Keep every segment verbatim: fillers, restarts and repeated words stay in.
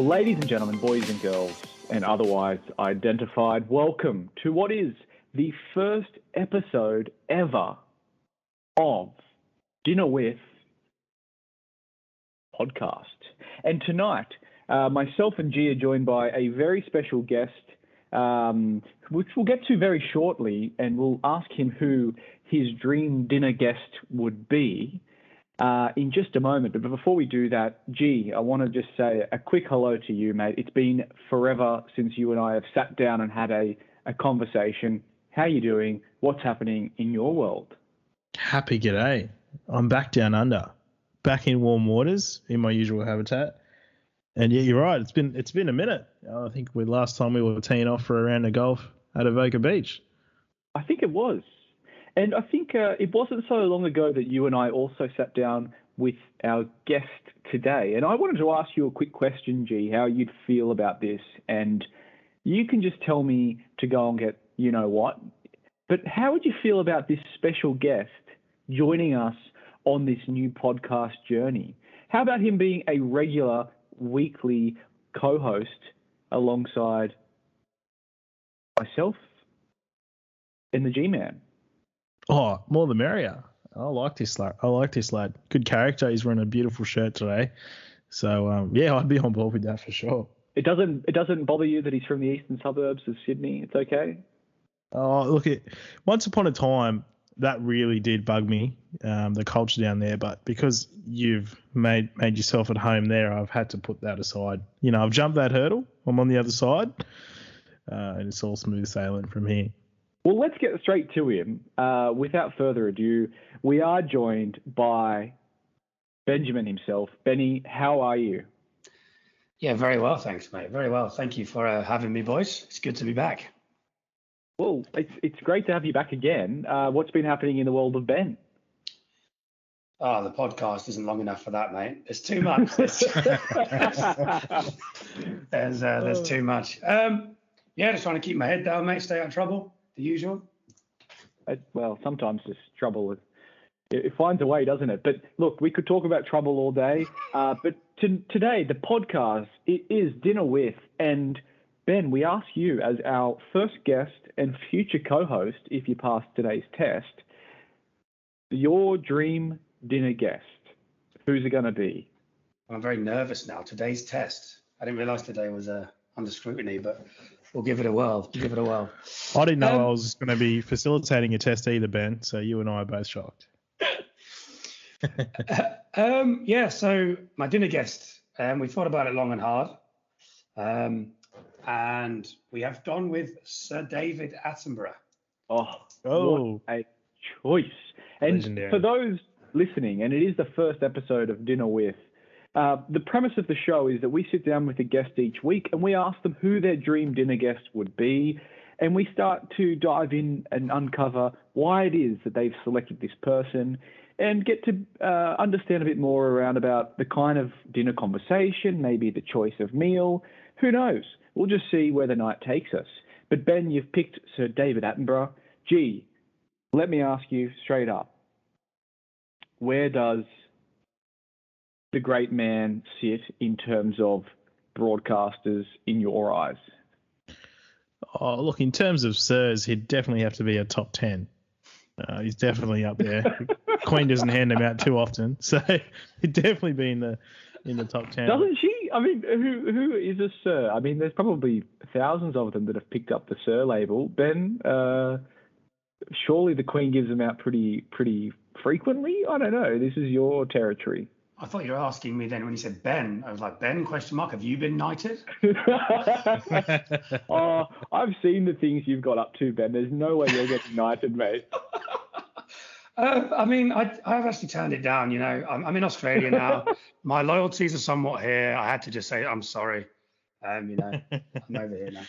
Well, ladies and gentlemen, boys and girls, and otherwise identified, welcome to what is the first episode ever of Dinner With Podcast. And tonight, uh, myself and G are joined by a very special guest, um, which we'll get to very shortly, and we'll ask him who his dream dinner guest would be. Uh, in just a moment. But before we do that, G, I want to just say a quick hello to you, mate. It's been forever since you and I have sat down and had a, a conversation. How are you doing? What's happening in your world? Happy g'day. I'm back down under, back in warm waters in my usual habitat. And yeah, you're right. It's been it's been a minute. I think we last time we were teeing off for a round of golf at Avoca Beach. I think it was. And I think uh, it wasn't so long ago that you and I also sat down with our guest today. And I wanted to ask you a quick question, G, how you'd feel about this. And you can just tell me to go and get, you know what. But how would you feel about this special guest joining us on this new podcast journey? How about him being a regular weekly co-host alongside myself and the G-Man? Oh, more the merrier. I like this lad. I like this lad. Good character. He's wearing a beautiful shirt today. So, um, yeah, I'd be on board with that for sure. It doesn't It doesn't bother you that he's from the eastern suburbs of Sydney? It's okay? Oh, look, it, once upon a time, that really did bug me, um, the culture down there. But because you've made, made yourself at home there, I've had to put that aside. You know, I've jumped that hurdle. I'm on the other side. Uh, and it's all smooth sailing from here. Well, let's get straight to him. Uh, without further ado, we are joined by Benjamin himself. Benny, how are you? Yeah, very well, thanks, mate. Very well. Thank you for uh, having me, boys. It's good to be back. Well, it's it's great to have you back again. Uh, what's been happening in the world of Ben? Oh, the podcast isn't long enough for that, mate. There's too much. there's uh, there's too much. Um, yeah, just trying to keep my head down, mate. Stay out of trouble. The usual? Uh, well, sometimes this trouble, it, it finds a way, doesn't it? But look, we could talk about trouble all day. Uh, but to, today, the podcast, it is Dinner With. And Ben, we ask you as our first guest and future co-host, if you pass today's test, your dream dinner guest. Who's it going to be? I'm very nervous now. Today's test. I didn't realise today was uh, under scrutiny, but... We'll give it a whirl. We'll give it a whirl. I didn't know um, I was going to be facilitating a test either, Ben. So you and I are both shocked. uh, um, yeah. So my dinner guest. Um, we thought about it long and hard, um, and we have gone with Sir David Attenborough. Oh, oh, what a choice! And legendary. For those listening, and it is the first episode of Dinner With. Uh, the premise of the show is that we sit down with a guest each week and we ask them who their dream dinner guest would be, and we start to dive in and uncover why it is that they've selected this person and get to uh, understand a bit more around about the kind of dinner conversation, maybe the choice of meal. Who knows? We'll just see where the night takes us. But Ben, you've picked Sir David Attenborough. Gee, let me ask you straight up, where does the great man sit in terms of broadcasters in your eyes? Oh, look, in terms of sirs, he'd definitely have to be a top ten. Uh, he's definitely up there. Queen doesn't hand him out too often, so he'd definitely be in the in the top ten. Doesn't she? I mean, who who is a sir? I mean, there's probably thousands of them that have picked up the sir label. Ben, uh, surely the Queen gives them out pretty pretty frequently? I don't know. This is your territory. I thought you were asking me then when you said Ben. I was like, Ben, question mark, have you been knighted? Oh, I've seen the things you've got up to, Ben. There's no way you're getting knighted, mate. Uh, I mean, I, I've actually turned it down, you know. I'm, I'm in Australia now. My loyalties are somewhat here. I had to just say, I'm sorry. Um, you know, I'm over here now.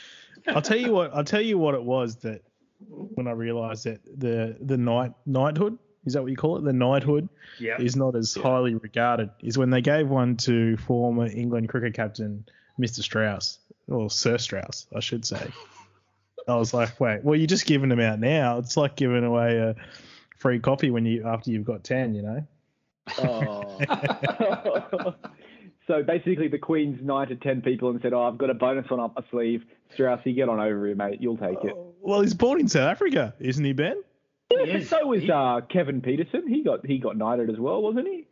I'll tell you what, I'll tell you what it was that when I realised that the, the knight, knighthood, is that what you call it? The knighthood yep. is not as yep. highly regarded. Is when they gave one to former England cricket captain Mister Strauss, or Sir Strauss, I should say. I was like, wait, well, you're just giving them out now. It's like giving away a free coffee when you after you've got ten, you know. Oh. So basically the Queen's knighted ten people and said, oh, I've got a bonus one up my sleeve. Straussy, get on over here, mate. You'll take it. Oh, well, he's born in South Africa, isn't he, Ben? Yeah, he but so was uh, Kevin Peterson. He got he got knighted as well, wasn't he?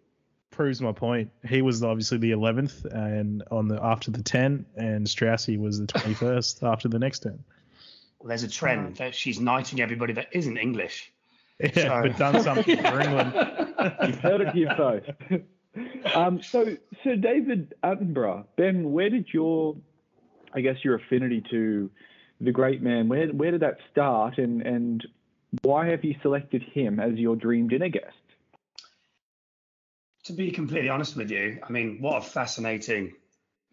Proves my point. He was obviously the eleventh and on the after the ten, and Straussy was the twenty-first after the next ten. Well, there's a trend that she's knighting everybody that isn't English. Yeah, so. But done something for England. You've heard it here first. Um, so, Sir David Attenborough, Ben, where did your, I guess, your affinity to the great man, where where did that start, and, and why have you selected him as your dream dinner guest? To be completely honest with you, I mean, what a fascinating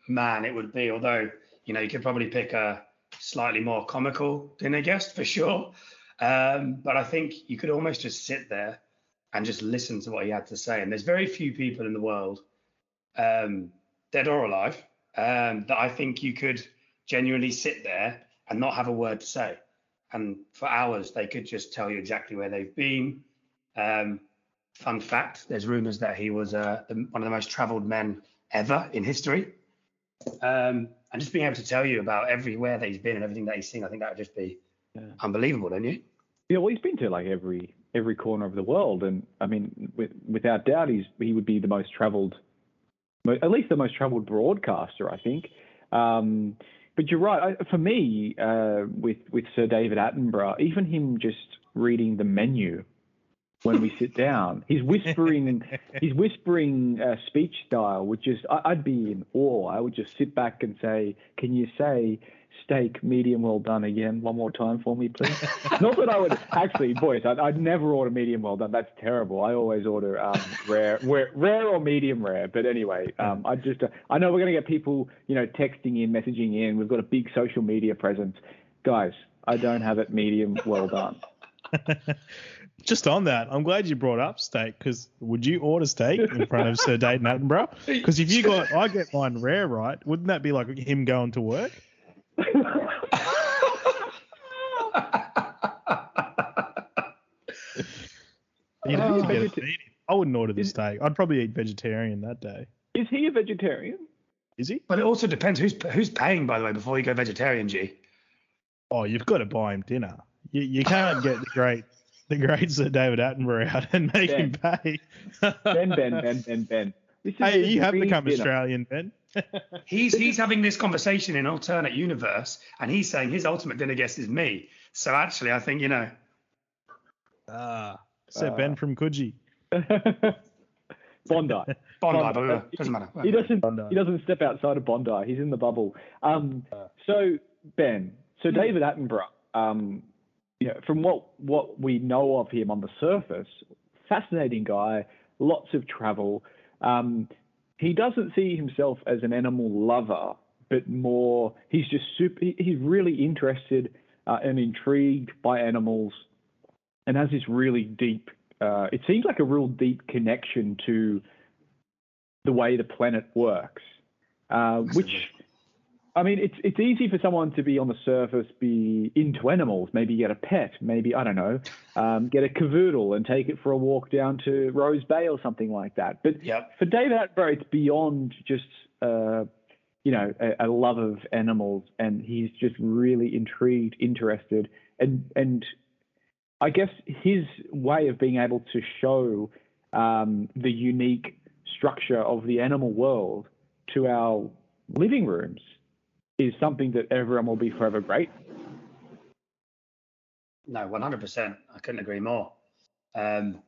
man it would be, although, you know, you could probably pick a slightly more comical dinner guest for sure, um, but I think you could almost just sit there and just listen to what he had to say. And there's very few people in the world, um, dead or alive, um, that I think you could genuinely sit there and not have a word to say. And for hours, they could just tell you exactly where they've been. Um, fun fact, there's rumours that he was uh, the, one of the most travelled men ever in history. Um, and just being able to tell you about everywhere that he's been and everything that he's seen, I think that would just be yeah. unbelievable, don't you? Yeah, well, he's been to like every... every corner of the world, and I mean, with, without doubt, he's he would be the most travelled, at least the most travelled broadcaster, I think. Um, but you're right. I, for me, uh, with with Sir David Attenborough, even him just reading the menu when we sit down, his whispering, his whispering uh, speech style would just, I, I'd be in awe. I would just sit back and say, "Can you say steak medium well done again one more time for me, please?" Not that I would actually, boys, I'd, I'd never order medium well done. That's terrible. I always order um rare rare, rare or medium rare. But anyway, um I just uh, I know we're going to get people, you know, texting in, messaging in. We've got a big social media presence, guys. I don't have it medium well done. Just on that, I'm glad you brought up steak, because would you order steak in front of Sir David Attenborough? Because if you got I get mine rare, right, wouldn't that be like him going to work? You know, oh, vegeta- I wouldn't order the is, steak. I'd probably eat vegetarian that day. Is he a vegetarian? Is he? But it also depends who's who's paying, by the way, before you go vegetarian, G. Oh, you've got to buy him dinner. You you can't get the great the great Sir David Attenborough out and make Ben. him pay. Ben, Ben, Ben, Ben, Ben. This is, hey, this you have become dinner. Australian, Ben. he's he's having this conversation in alternate universe, and he's saying his ultimate dinner guest is me. So actually, I think, you know. Ah. Uh, Sir uh, Ben from Coogee. Bondi. Bondi, Bondi. He, doesn't matter. He doesn't, Bondi. He doesn't step outside of Bondi. He's in the bubble. Um, so, Ben, so David Attenborough, um, you know, from what, what we know of him on the surface, fascinating guy, lots of travel. Um, he doesn't see himself as an animal lover, but more he's just super. He, he's really interested uh, and intrigued by animals, and has this really deep, uh, it seems like a real deep connection to the way the planet works, uh, which, I mean, it's it's easy for someone to be on the surface, be into animals, maybe get a pet, maybe, I don't know, um, get a cavoodle and take it for a walk down to Rose Bay or something like that. But yep. for David Attenborough, it's beyond just, uh, you know, a, a love of animals, and he's just really intrigued, interested, and and I guess his way of being able to show um, the unique structure of the animal world to our living rooms is something that everyone will be forever grateful. No, one hundred percent. I couldn't agree more. Um,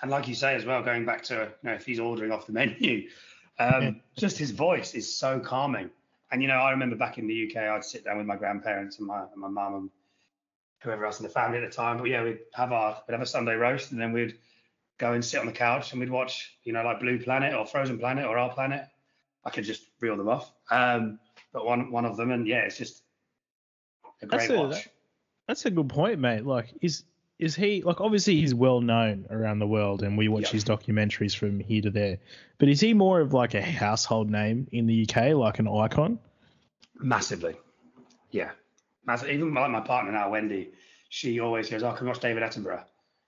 and like you say as well, going back to, you know, if he's ordering off the menu, um, just his voice is so calming. And, you know, I remember back in the U K, I'd sit down with my grandparents and my and my mum and whoever else in the family at the time, but yeah, we'd have our we'd have a Sunday roast, and then we'd go and sit on the couch and we'd watch, you know, like Blue Planet or Frozen Planet or Our Planet. I could just reel them off, um, but one one of them, and yeah, it's just a great that's a, watch. That, that's a good point, mate. Like, is is he like obviously he's well known around the world, and we watch yep. his documentaries from here to there. But is he more of like a household name in the U K, like an icon? Massively, yeah. Even like my partner now, Wendy, she always goes, oh, I can watch David Attenborough.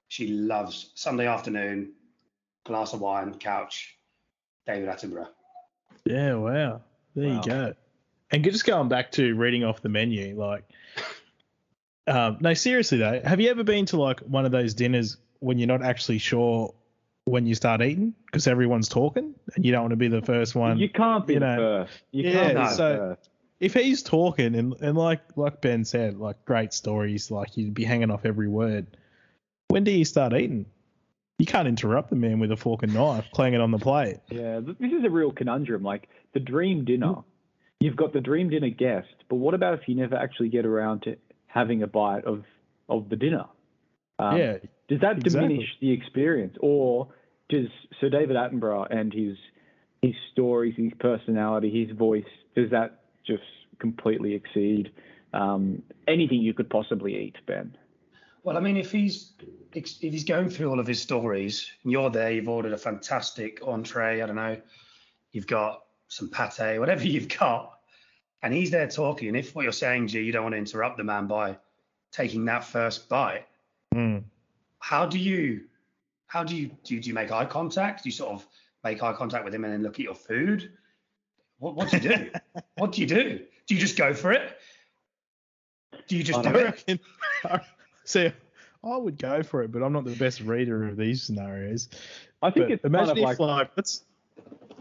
She loves Sunday afternoon, glass of wine, couch, David Attenborough. Yeah, wow. There wow. you go. And just going back to reading off the menu, like, um, no, seriously though, have you ever been to like one of those dinners when you're not actually sure when you start eating because everyone's talking and you don't want to be the first one? You can't be you know. the first. You yeah, can't be so first. If he's talking and, and like like Ben said, like great stories, like you'd be hanging off every word. When do you start eating? You can't interrupt the man with a fork and knife playing it on the plate. Yeah, this is a real conundrum. Like the dream dinner, you've got the dream dinner guest, but what about if you never actually get around to having a bite of, of the dinner? Um, yeah, does that exactly. diminish the experience, or does Sir David Attenborough and his his stories, his personality, his voice, does that just completely exceed um, anything you could possibly eat, Ben? Well, I mean, if he's if he's going through all of his stories, and you're there, you've ordered a fantastic entree, I don't know, you've got some pate, whatever you've got, and he's there talking, and if what you're saying, G, you don't want to interrupt the man by taking that first bite, mm. how do you, how do you, do you, do you make eye contact? Do you sort of make eye contact with him and then look at your food? What, what do you do? What do you do? Do you just go for it? Do you just I do reckon, it? See, I would go for it, but I'm not the best reader of these scenarios. I think but it's imagine kind of if like, like let's, I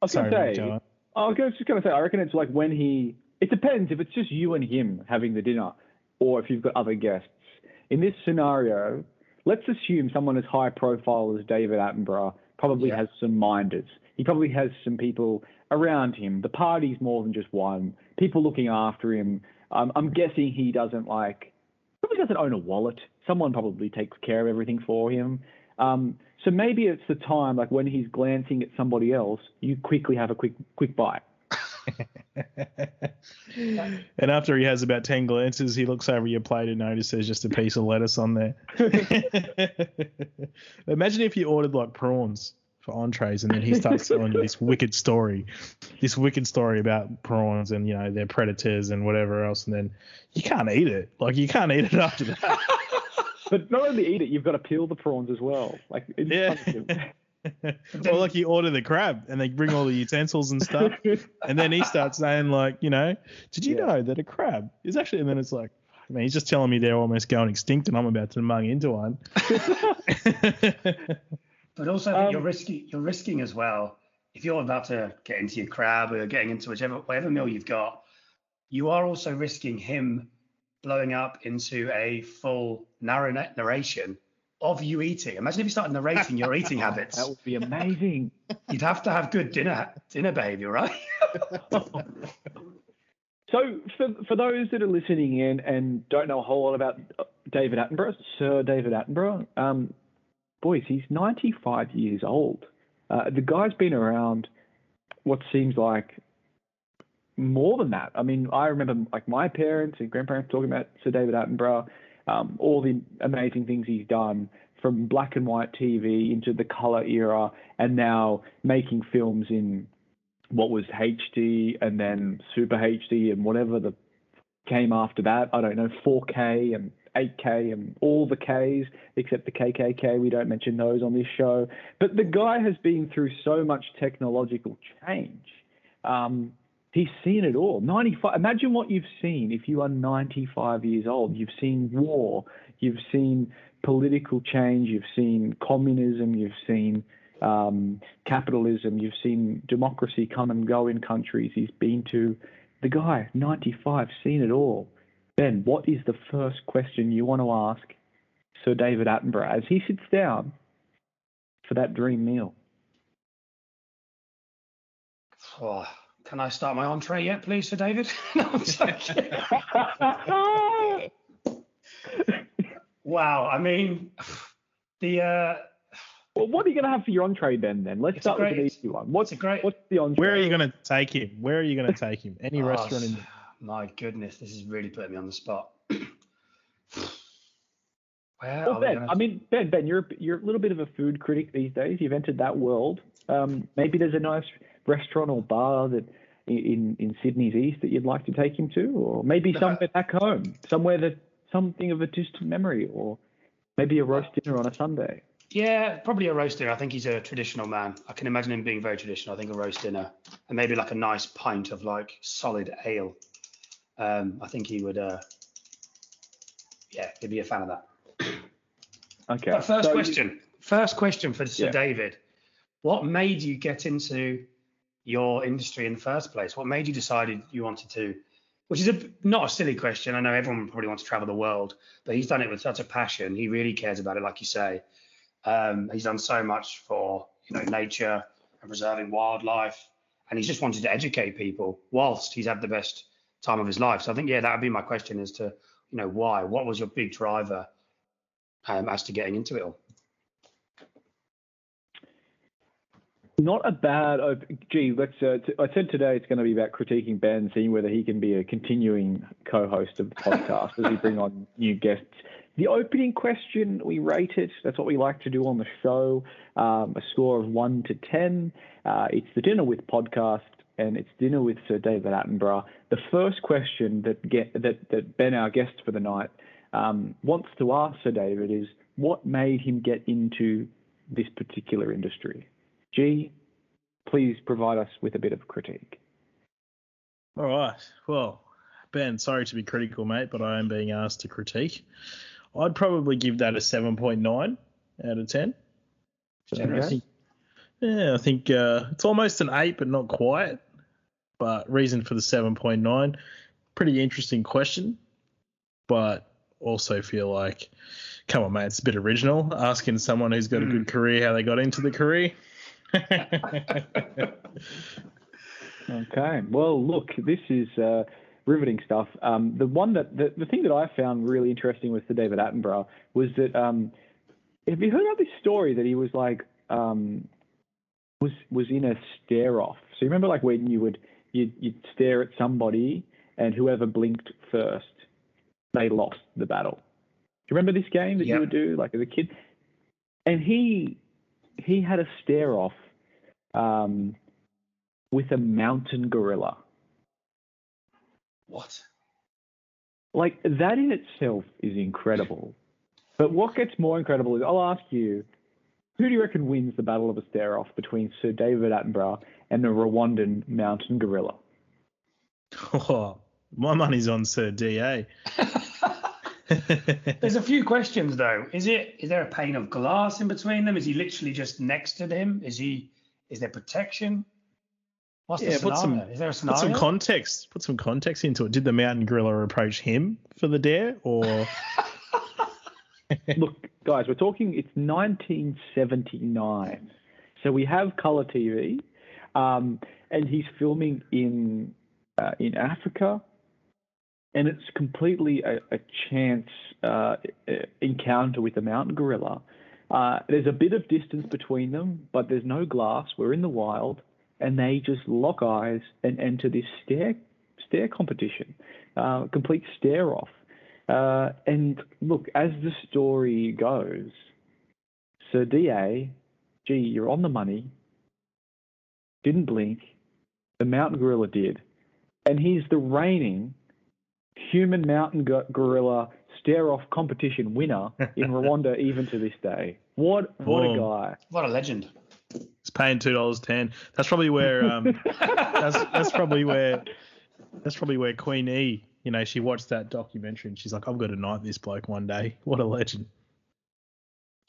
was sorry, gonna say, John. I was just going to say, I reckon it's like when he. It depends if it's just you and him having the dinner, or if you've got other guests. In this scenario, let's assume someone as high profile as David Attenborough probably yeah. has some minders. He probably has some people around him. The party's more than just one. People looking after him. Um, I'm guessing he doesn't like. Probably doesn't own a wallet. Someone probably takes care of everything for him. Um, so maybe it's the time, like when he's glancing at somebody else, you quickly have a quick quick bite. And after he has about ten glances, he looks over your plate and notices there's just a piece of lettuce on there. Imagine if you ordered like prawns for entrees, and then he starts telling you this wicked story, this wicked story about prawns and, you know, their predators and whatever else. And then you can't eat it. Like you can't eat it after that. But not only eat it, you've got to peel the prawns as well. Like it's yeah. Or like you order the crab and they bring all the utensils and stuff. And then he starts saying like, you know, did you yeah. know that a crab is actually, and then it's like, I mean, he's just telling me they're almost going extinct and I'm about to mung into one. But also um, you're risking you're risking as well. If you're about to get into your crab or getting into whichever whatever meal you've got, you are also risking him blowing up into a full narr- narration of you eating. Imagine if you started narrating your eating habits. That would be amazing. You'd have to have good dinner dinner behavior, right? So for for those that are listening in and don't know a whole lot about David Attenborough, Sir David Attenborough, um, boys, he's ninety-five years old. Uh, the guy's been around what seems like more than that. I mean, I remember like my parents and grandparents talking about Sir David Attenborough, um, all the amazing things he's done from black and white T V into the color era and now making films in what was H D and then Super H D and whatever the came after that. I don't know, four K and eight K and all the Ks except the K K K. We don't mention those on this show. But the guy has been through so much technological change. Um, he's seen it all. ninety-five. Imagine what you've seen if you are ninety-five years old. You've seen war. You've seen political change. You've seen communism. You've seen um, capitalism. You've seen democracy come and go in countries. He's been to the guy, ninety-five, seen it all. Ben, what is the first question you want to ask Sir David Attenborough as he sits down for that dream meal? Oh, can I start my entree yet, please, Sir David? No, I'm so kidding. Wow, I mean, the... Uh, well, what are you going to have for your entree, Ben, then? Let's start great, with an easy one. What's, great, what's the entree? Where are you going to take him? Where are you going to take him? Any oh, restaurant in... My goodness, this is really putting me on the spot. Where well, Ben, we I mean, Ben, Ben, you're you're a little bit of a food critic these days. You've entered that world. Um, maybe there's a nice restaurant or bar that in, in Sydney's east that you'd like to take him to, or maybe no. somewhere back home, somewhere that something of a distant memory, or maybe a roast dinner on a Sunday. Yeah, probably a roast dinner. I think he's a traditional man. I can imagine him being very traditional. I think a roast dinner and maybe like a nice pint of like solid ale. Um, I think he would, uh, yeah, he'd be a fan of that. Okay. But first so question. You... First question for Sir yeah. David. What made you get into your industry in the first place? What made you decide you wanted to, which is a, not a silly question. I know everyone probably wants to travel the world, but he's done it with such a passion. He really cares about it, like you say. Um, he's done so much for, you know, nature and preserving wildlife, and he's just wanted to educate people whilst he's had the best time of his life. So I think, yeah, that would be my question as to, you know, why? What was your big driver um, as to getting into it all? Not a bad. Oh, gee, let's. Uh, t- I said today it's going to be about critiquing Ben, seeing whether he can be a continuing co-host of the podcast as we bring on new guests. The opening question, we rate it. That's what we like to do on the show. Um, a score of one to ten. Uh, it's the Dinner With podcast, and it's Dinner With Sir David Attenborough. The first question that get that that Ben, our guest for the night, um, wants to ask Sir David is, what made him get into this particular industry? G, please provide us with a bit of critique. All right. Well, Ben, sorry to be critical, mate, but I am being asked to critique. I'd probably give that a seven point nine out of ten. Generous. Yeah, I think uh, it's almost an eight, but not quite. But reason for the seven point nine, pretty interesting question, but also feel like, come on, mate, it's a bit original, asking someone who's got mm. a good career how they got into the career. Okay. Well, look, this is uh, riveting stuff. Um, the one that the, the thing that I found really interesting with Sir David Attenborough was that um, have you heard about this story that he was like um, was was in a stare off? So you remember like when you would you'd, you'd stare at somebody and whoever blinked first, they lost the battle. Do you remember this game that yeah. you would do like as a kid? And he. He had a stare off um, with a mountain gorilla. What? Like, that in itself is incredible. But what gets more incredible is, I'll ask you, who do you reckon wins the battle of a stare off between Sir David Attenborough and the Rwandan mountain gorilla? Oh, my money's on Sir D A. There's a few questions though. Is it? Is there a pane of glass in between them? Is he literally just next to him? Is he? Is there protection? What's yeah, the scenario? Put some, is there a scenario? Put some context. Put some context into it. Did the mountain gorilla approach him for the dare, or? Look, guys, we're talking. It's nineteen seventy-nine, so we have colour T V, um, and he's filming in uh, in Africa. And it's completely a, a chance uh, encounter with the mountain gorilla. Uh, there's a bit of distance between them, but there's no glass. We're in the wild, and they just lock eyes and enter this stare stare competition, uh, complete stare off. Uh, and look, as the story goes, Sir D A, gee, you're on the money. Didn't blink. The mountain gorilla did, and he's the reigning human mountain gorilla stare-off competition winner in Rwanda even to this day. What what Boom. a guy. What a legend. He's paying two dollars ten. That's probably where um that's that's probably where that's probably where Queen E, you know, she watched that documentary and she's like, I've got to knight this bloke one day. What a legend.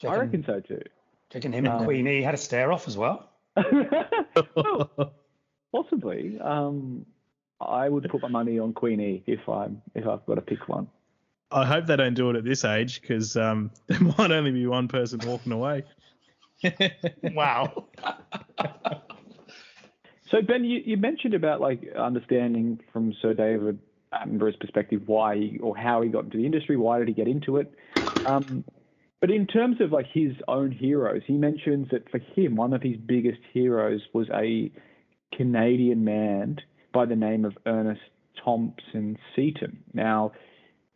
Checking, I reckon so too. Checking him um, and Queen E had a stare-off as well. Well, possibly. Um I would put my money on Queen E if I'm if I've got to pick one. I hope they don't do it at this age because um, there might only be one person walking away. Wow. So Ben, you, you mentioned about like understanding from Sir David Attenborough's perspective why he, or how he got into the industry. Why did he get into it? Um, but in terms of like his own heroes, he mentions that for him one of his biggest heroes was a Canadian man by the name of Ernest Thompson Seton. Now,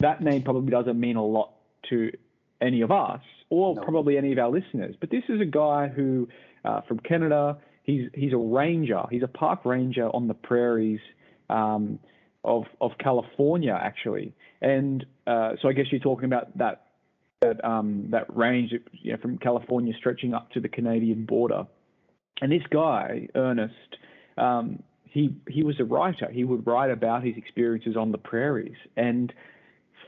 that name probably doesn't mean a lot to any of us or no. probably any of our listeners, but this is a guy who, uh, from Canada, he's he's a ranger. He's a park ranger on the prairies um, of, of California, actually. And uh, so I guess you're talking about that that um, that range, you know, from California stretching up to the Canadian border. And this guy, Ernest, um, he he was a writer. He would write about his experiences on the prairies. And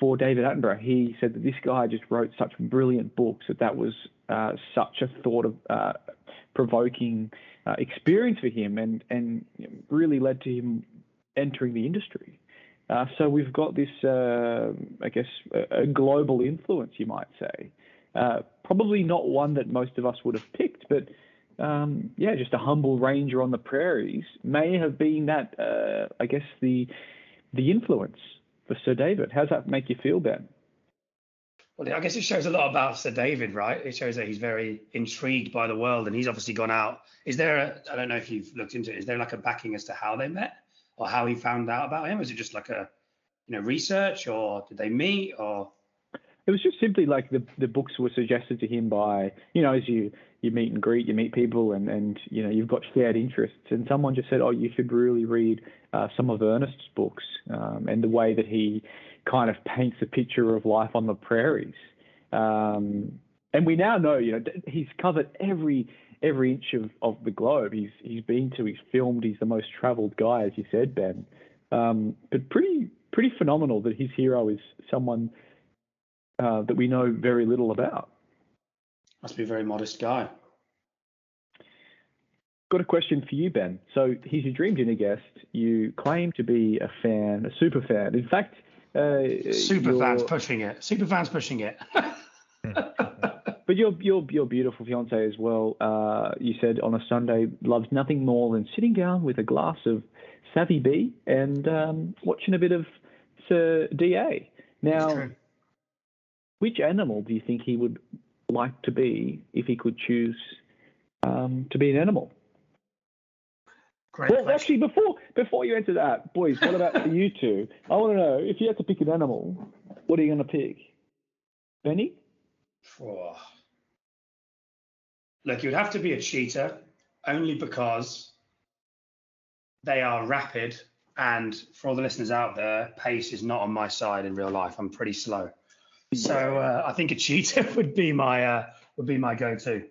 for David Attenborough, he said that this guy just wrote such brilliant books that that was uh, such a thought of uh, provoking uh, experience for him, and and really led to him entering the industry. Uh, so we've got this, uh, I guess, a, a global influence, you might say. Uh, probably not one that most of us would have picked, but um, yeah, just a humble ranger on the prairies may have been that, uh, I guess, the the influence for Sir David. How does that make you feel, Ben? Well, I guess it shows a lot about Sir David, right? It shows that he's very intrigued by the world, and he's obviously gone out. Is there a, I don't know if you've looked into it, is there like a backing as to how they met? Or how he found out about him? Was it just like a, you know, research, or did they meet, or? It was just simply like the the books were suggested to him by, you know, as you you meet and greet, you meet people, and and you know, you've got shared interests, and someone just said, oh, you should really read uh, some of Ernest's books, um, and the way that he kind of paints a picture of life on the prairies, um, and we now know, you know, he's covered every. every inch of, of the globe. He's he's been to, he's filmed, he's the most travelled guy, as you said, Ben. Um, but pretty pretty phenomenal that his hero is someone uh, that we know very little about. Must be a very modest guy. Got a question for you, Ben. So he's your dream dinner guest. You claim to be a fan, a super fan. In fact... Uh, super you're... fan's pushing it. Super fan's pushing it. But your your your beautiful fiance as well, uh, you said on a Sunday, loves nothing more than sitting down with a glass of Savvy B and um, watching a bit of Sir D A. Now, which animal do you think he would like to be if he could choose um, to be an animal? Great well, question. Actually, before before you answer that, boys, what about for you two? I want to know, if you had to pick an animal, what are you going to pick? Benny? Oh. Look, you'd have to be a cheetah, only because they are rapid, and for all the listeners out there, pace is not on my side in real life. I'm pretty slow, so uh, I think a cheetah would be my uh, would be my go-to.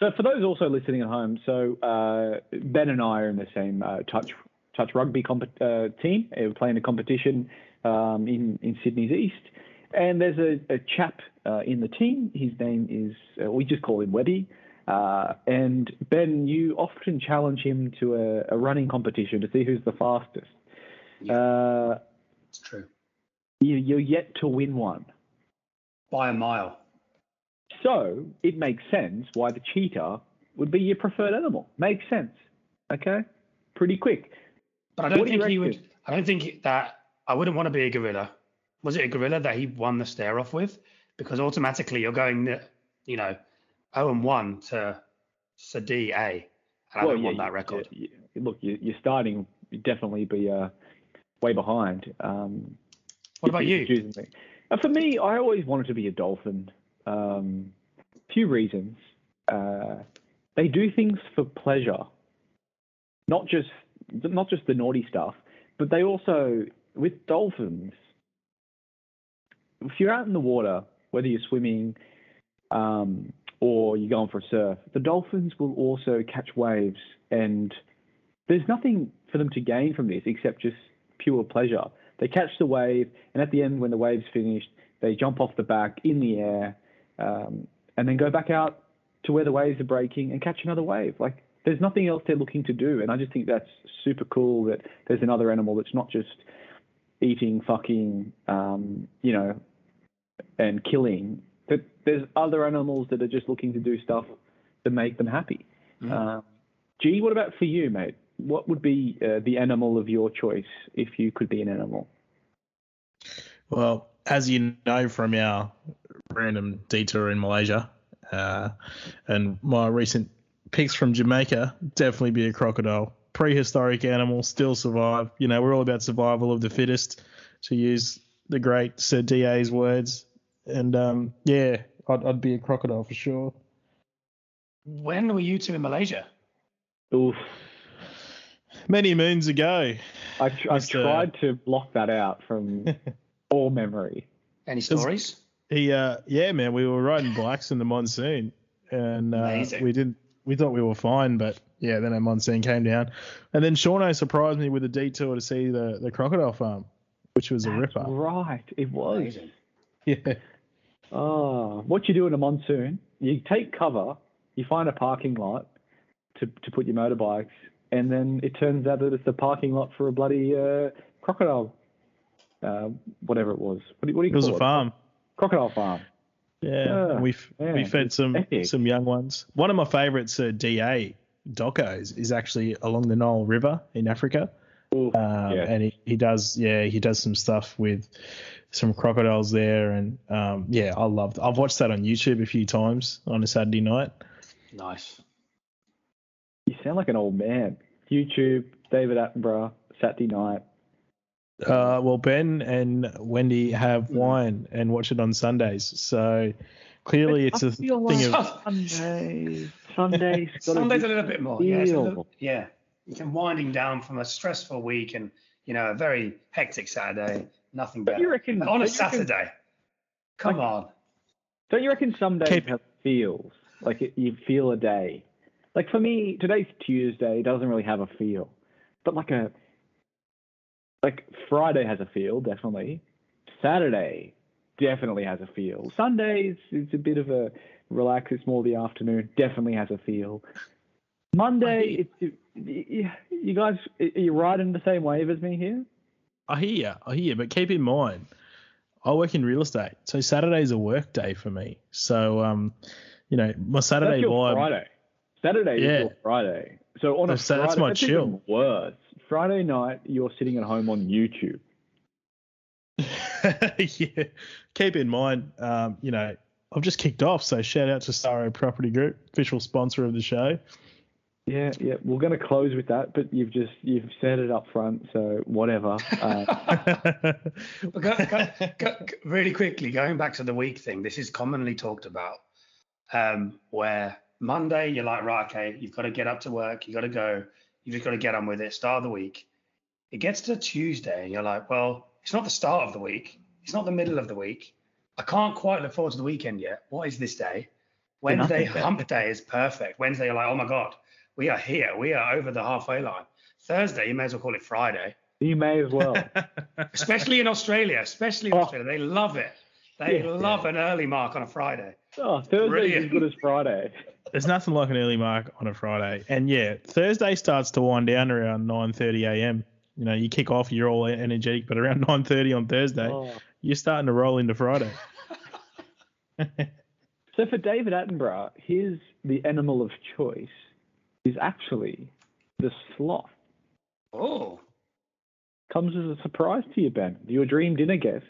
So for those also listening at home, so uh, Ben and I are in the same uh, touch touch rugby comp- uh, team. We're playing a competition um, in in Sydney's East. And there's a, a chap uh, in the team. His name is, uh, we just call him Webby. Uh, and Ben, you often challenge him to a, a running competition to see who's the fastest. Yeah, uh, it's true. You, you're yet to win one. By a mile. So it makes sense why the cheetah would be your preferred animal. Makes sense. Okay? Pretty quick. But I don't what think do he would, I don't think that, I wouldn't want to be a gorilla. Was it a gorilla that he won the stare off with? Because automatically you're going, you know, oh and one to Sir D A, and I well, don't yeah, want that record. Yeah, yeah. Look, you're starting, you'd definitely be uh, way behind. Um, what about you? Uh, for me, I always wanted to be a dolphin. Um, few reasons. Uh, they do things for pleasure, not just not just the naughty stuff, but they also, with dolphins, if you're out in the water, whether you're swimming um, or you're going for a surf, the dolphins will also catch waves, and there's nothing for them to gain from this except just pure pleasure. They catch the wave, and at the end, when the wave's finished, they jump off the back in the air um, and then go back out to where the waves are breaking and catch another wave. Like, there's nothing else they're looking to do, and I just think that's super cool that there's another animal that's not just eating, fucking, um, you know, and killing. But there's other animals that are just looking to do stuff to make them happy. Mm. Um, G, what about for you, mate? What would be uh, the animal of your choice if you could be an animal? Well, as you know from our random detour in Malaysia uh, and my recent picks from Jamaica, definitely be a crocodile. Prehistoric animal, still survive. You know, we're all about survival of the fittest, to use the great Sir D A's words. And um, yeah, I'd, I'd be a crocodile for sure. When were you two in Malaysia? Oof. Many moons ago. I've, I've tried to block that out from all memory. Any stories? He, uh, yeah, man, we were riding bikes in the monsoon, and uh, we didn't. We thought we were fine, but yeah, then our monsoon came down, and then Shaun surprised me with a detour to see the, the crocodile farm, which was That's a ripper. Right, it was. Amazing. Yeah. Oh, what you do in a monsoon? You take cover. You find a parking lot to to put your motorbikes, and then it turns out that it's the parking lot for a bloody uh, crocodile, uh, whatever it was. What do, what do you it call it? It was a farm. Crocodile farm. Yeah, yeah. And we yeah. we fed some epic. some young ones. One of my favourites, uh, D A Docos, is actually along the Nile River in Africa, Ooh, um, yeah. and he, he does yeah he does some stuff with some crocodiles there, and um, yeah, I loved. I've watched that on YouTube a few times on a Saturday night. Nice. You sound like an old man. YouTube, David Attenborough, Saturday night. Uh, well, Ben and Wendy have wine and watch it on Sundays. So clearly it's a thing of Sundays. Sundays. Sundays a little bit more. Yeah, it's a little, yeah. You're winding down from a stressful week and, you know, a very hectic Saturday. Nothing better. You reckon, on a you Saturday. Reckon, come on. Don't you reckon some days have feels? Like it, you feel a day. Like for me, today's Tuesday. It doesn't really have a feel, but like a like Friday has a feel definitely. Saturday definitely has a feel. Sundays it's a bit of a relax. It's more the afternoon. Definitely has a feel. Monday, it's you, you guys are you riding the same wave as me here? I hear you. I hear you. But keep in mind, I work in real estate, so Saturday's a work day for me. So um. You know, my Saturday that's your vibe. Friday. Saturday yeah. is your Friday. So on a that's, Friday, that's my that's chill. Even worse. Friday night, you're sitting at home on YouTube. yeah. Keep in mind, um, you know, I've just kicked off. So shout out to Saro Property Group, official sponsor of the show. Yeah, yeah. We're going to close with that, but you've just you've set it up front, so whatever. Uh, well, go, go, go, really quickly, going back to the week thing, this is commonly talked about. Um, where Monday you're like, right, okay, you've got to get up to work, you got to go, you've just got to get on with it, start of the week. It gets to Tuesday and you're like, well, it's not the start of the week, it's not the middle of the week, I can't quite look forward to the weekend yet. What is this day? Wednesday hump day is perfect. Wednesday you're like, oh my God, we are here, we are over the halfway line. Thursday you may as well call it Friday. You may as well. Especially in Australia, especially in oh. Australia, they love it. They yeah, love yeah. an early mark on a Friday. Oh, Thursday is as good as Friday. There's nothing like an early mark on a Friday. And, yeah, Thursday starts to wind down around nine thirty a.m. You know, you kick off, you're all energetic, but around nine thirty on Thursday, oh. you're starting to roll into Friday. So for David Attenborough, his the animal of choice is actually the sloth. Oh. Comes as a surprise to you, Ben. Your dream dinner guest.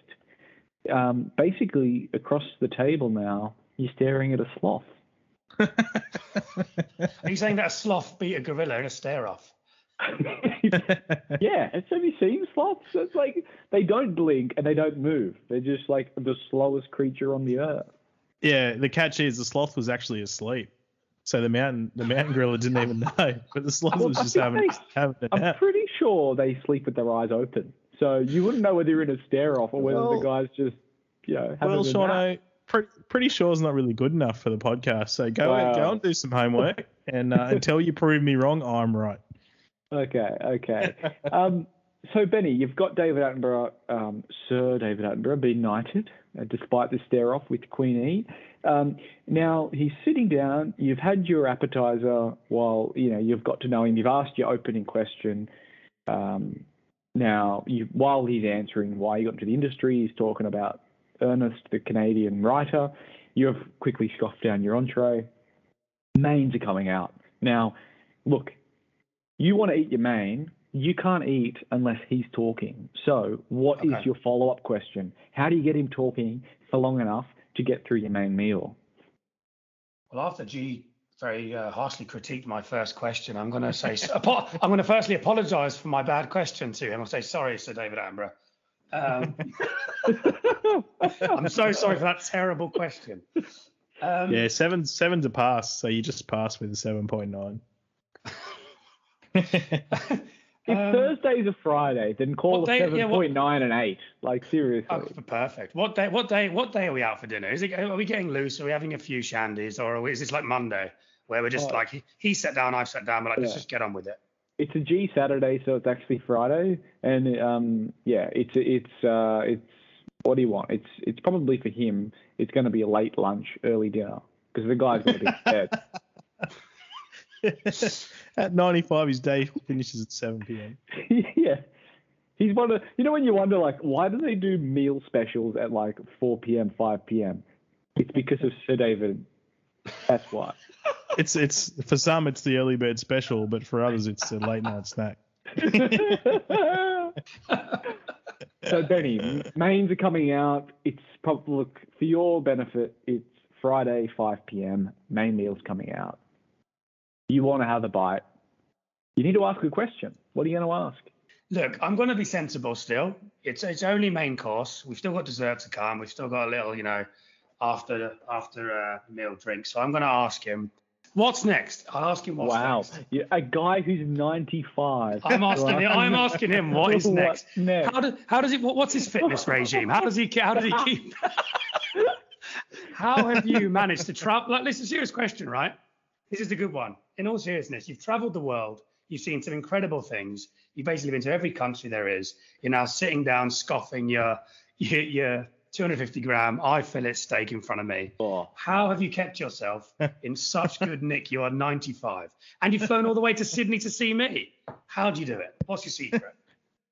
Um, basically, across the table now, you're staring at a sloth. Are you saying that a sloth beat a gorilla in a stare-off? Yeah. Have you seen sloths? It's like they don't blink and they don't move. They're just like the slowest creature on the earth. Yeah. The catch is the sloth was actually asleep, so the mountain the mountain gorilla didn't even know. But the sloth well, was just having, they, having a nap. I'm pretty sure they sleep with their eyes open. So you wouldn't know whether you're in a stare-off or whether well, the guy's just, you know, having well, a Shaun, nap. Well, pre- Shaun, pretty sure it's not really good enough for the podcast. So go, wow. and, go and do some homework, and uh, until you prove me wrong, I'm right. Okay, okay. um, so, Benny, you've got David Attenborough, um, Sir David Attenborough, being knighted, uh, despite the stare-off with Queen E. Um, now, he's sitting down. You've had your appetizer while, you know, you've got to know him. You've asked your opening question. Um Now, you, while he's answering why he got into the industry, he's talking about Ernest, the Canadian writer. You have quickly scoffed down your entree. Mains are coming out. Now, look, you want to eat your main. You can't eat unless he's talking. So what okay. is your follow-up question? How do you get him talking for long enough to get through your main meal? Well, after G... very uh, harshly critiqued my first question. I'm going to say, apo- I'm going to firstly apologise for my bad question to him. I'll say, sorry, Sir David Attenborough. Um, I'm so sorry for that terrible question. Um, yeah, seven, seven's a pass, so you just pass with a seven point nine. If um, Thursday's a Friday, then call seven point yeah, nine and eight. Like seriously. Oh, perfect. What day? What day? What day are we out for dinner? Is it? Are we getting loose? Are we having a few shandies, or are we, is this like Monday where we're just oh. like he, he sat down, I've sat down, but like yeah. let's just get on with it. It's a G Saturday, so it's actually Friday, and um, yeah, it's it's uh, it's what do you want? It's it's probably for him. It's going to be a late lunch, early dinner because the guy's going to be dead. At ninety-five, his day finishes at seven p.m. Yeah. He's one of, you know, when you wonder, like, why do they do meal specials at, like, four p.m., five p.m.? It's because of Sir David. That's why. It's, it's, for some, it's the early bird special, but for others, it's the late night snack. So, Benny, mains are coming out. It's probably, look, for your benefit, it's Friday, five p.m., main meal's coming out. You want to have a bite. You need to ask a question. What are you going to ask? Look, I'm going to be sensible still. It's it's only main course. We've still got dessert to come. We've still got a little, you know, after after uh, meal drink. So I'm going to ask him, what's next? I'll ask him what's wow. next. Wow, a guy who's ninety-five. I'm asking him. I'm asking him what is next. What's next? How does how does it? What, what's his fitness regime? How does he how does he keep? How have you managed to travel? Like, this is a serious question, right? This is a good one. In all seriousness, you've traveled the world. You've seen some incredible things. You've basically been to every country there is. You're now sitting down, scoffing your your, your two hundred fifty gram eye fillet steak in front of me. Oh. How have you kept yourself in such good nick? You are ninety-five, and you've flown all the way to Sydney to see me. How do you do it? What's your secret?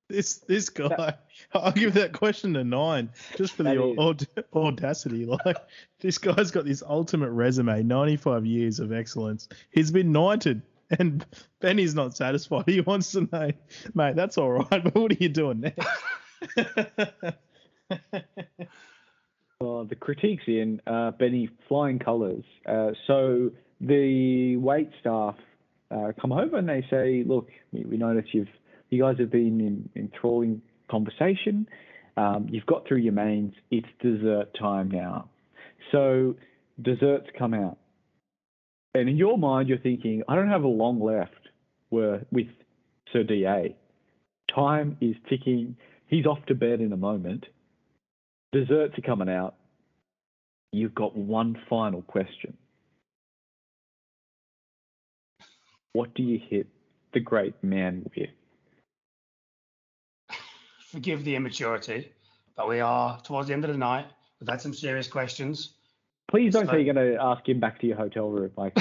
This this guy, I'll give that question a nine just for the aud- audacity. Like, this guy's got this ultimate resume, ninety-five years of excellence. He's been knighted, and Benny's not satisfied. He wants to know, mate, that's all right, but what are you doing next? Well, the critique's in, uh, Benny, flying colours. Uh, so the wait staff uh, come over and they say, look, we, we notice you've You guys have been in enthralling conversation. Um, you've got through your mains. It's dessert time now. So desserts come out. And in your mind, you're thinking, I don't have a long left where, with Sir D A. Time is ticking. He's off to bed in a moment. Desserts are coming out. You've got one final question. What do you hit the great man with? Forgive the immaturity, but we are towards the end of the night. We've had some serious questions. Please don't so, say you're going to ask him back to your hotel room. Like,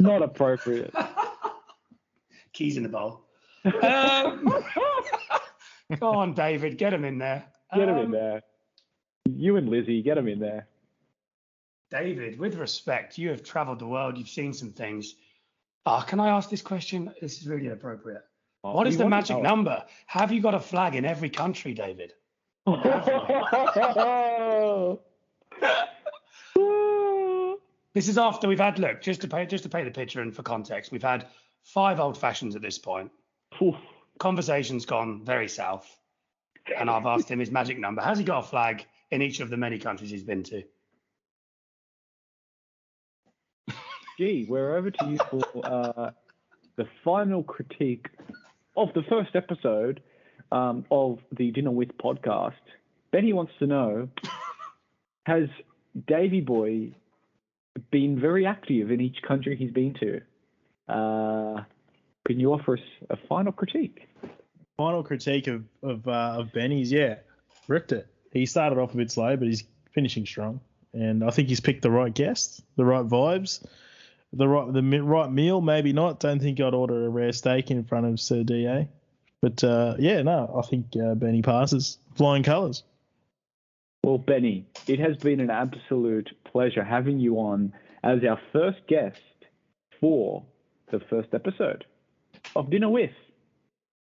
not appropriate. Keys in the bowl. Um, go on, David. Get him in there. Get him um, in there. You and Lizzie, get him in there. David, with respect, you have travelled the world. You've seen some things. Ah, oh, can I ask this question? This is really inappropriate. What is the magic number? Have you got a flag in every country, David? This is after we've had, look, just to pay, just to paint the picture and for context, we've had five old fashions at this point. Oof. Conversation's gone very south. And I've asked him his magic number. Has he got a flag in each of the many countries he's been to? Gee, we're over to you for uh, the final critique of the first episode um, of the Dinner With podcast. Benny wants to know, has Davy Boy been very active in each country he's been to? Uh, can you offer us a final critique? Final critique of of, uh, of Benny's, yeah. Ripped it. He started off a bit slow, but he's finishing strong. And I think he's picked the right guests, the right vibes. The right, the right meal, maybe not. Don't think I'd order a rare steak in front of Sir D A. But, uh, yeah, no, I think uh, Benny passes. Flying colours. Well, Benny, it has been an absolute pleasure having you on as our first guest for the first episode of Dinner With,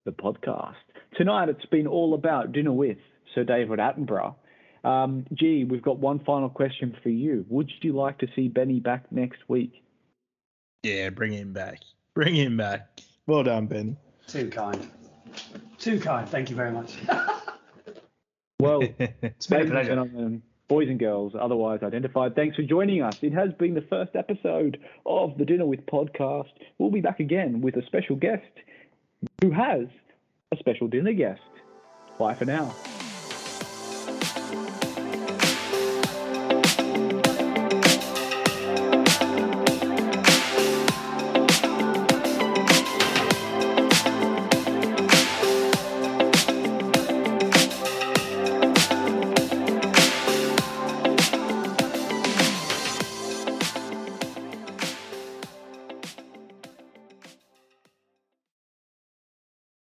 the podcast. Tonight it's been all about Dinner With Sir David Attenborough. Um, gee, we've got one final question for you. Would you like to see Benny back next week? Yeah, bring him back. Bring him back. Well done, Ben. Too kind. Too kind. Thank you very much. Well, it's been a pleasure. And boys and girls, otherwise identified, thanks for joining us. It has been the first episode of the Dinner With podcast. We'll be back again with a special guest who has a special dinner guest. Bye for now.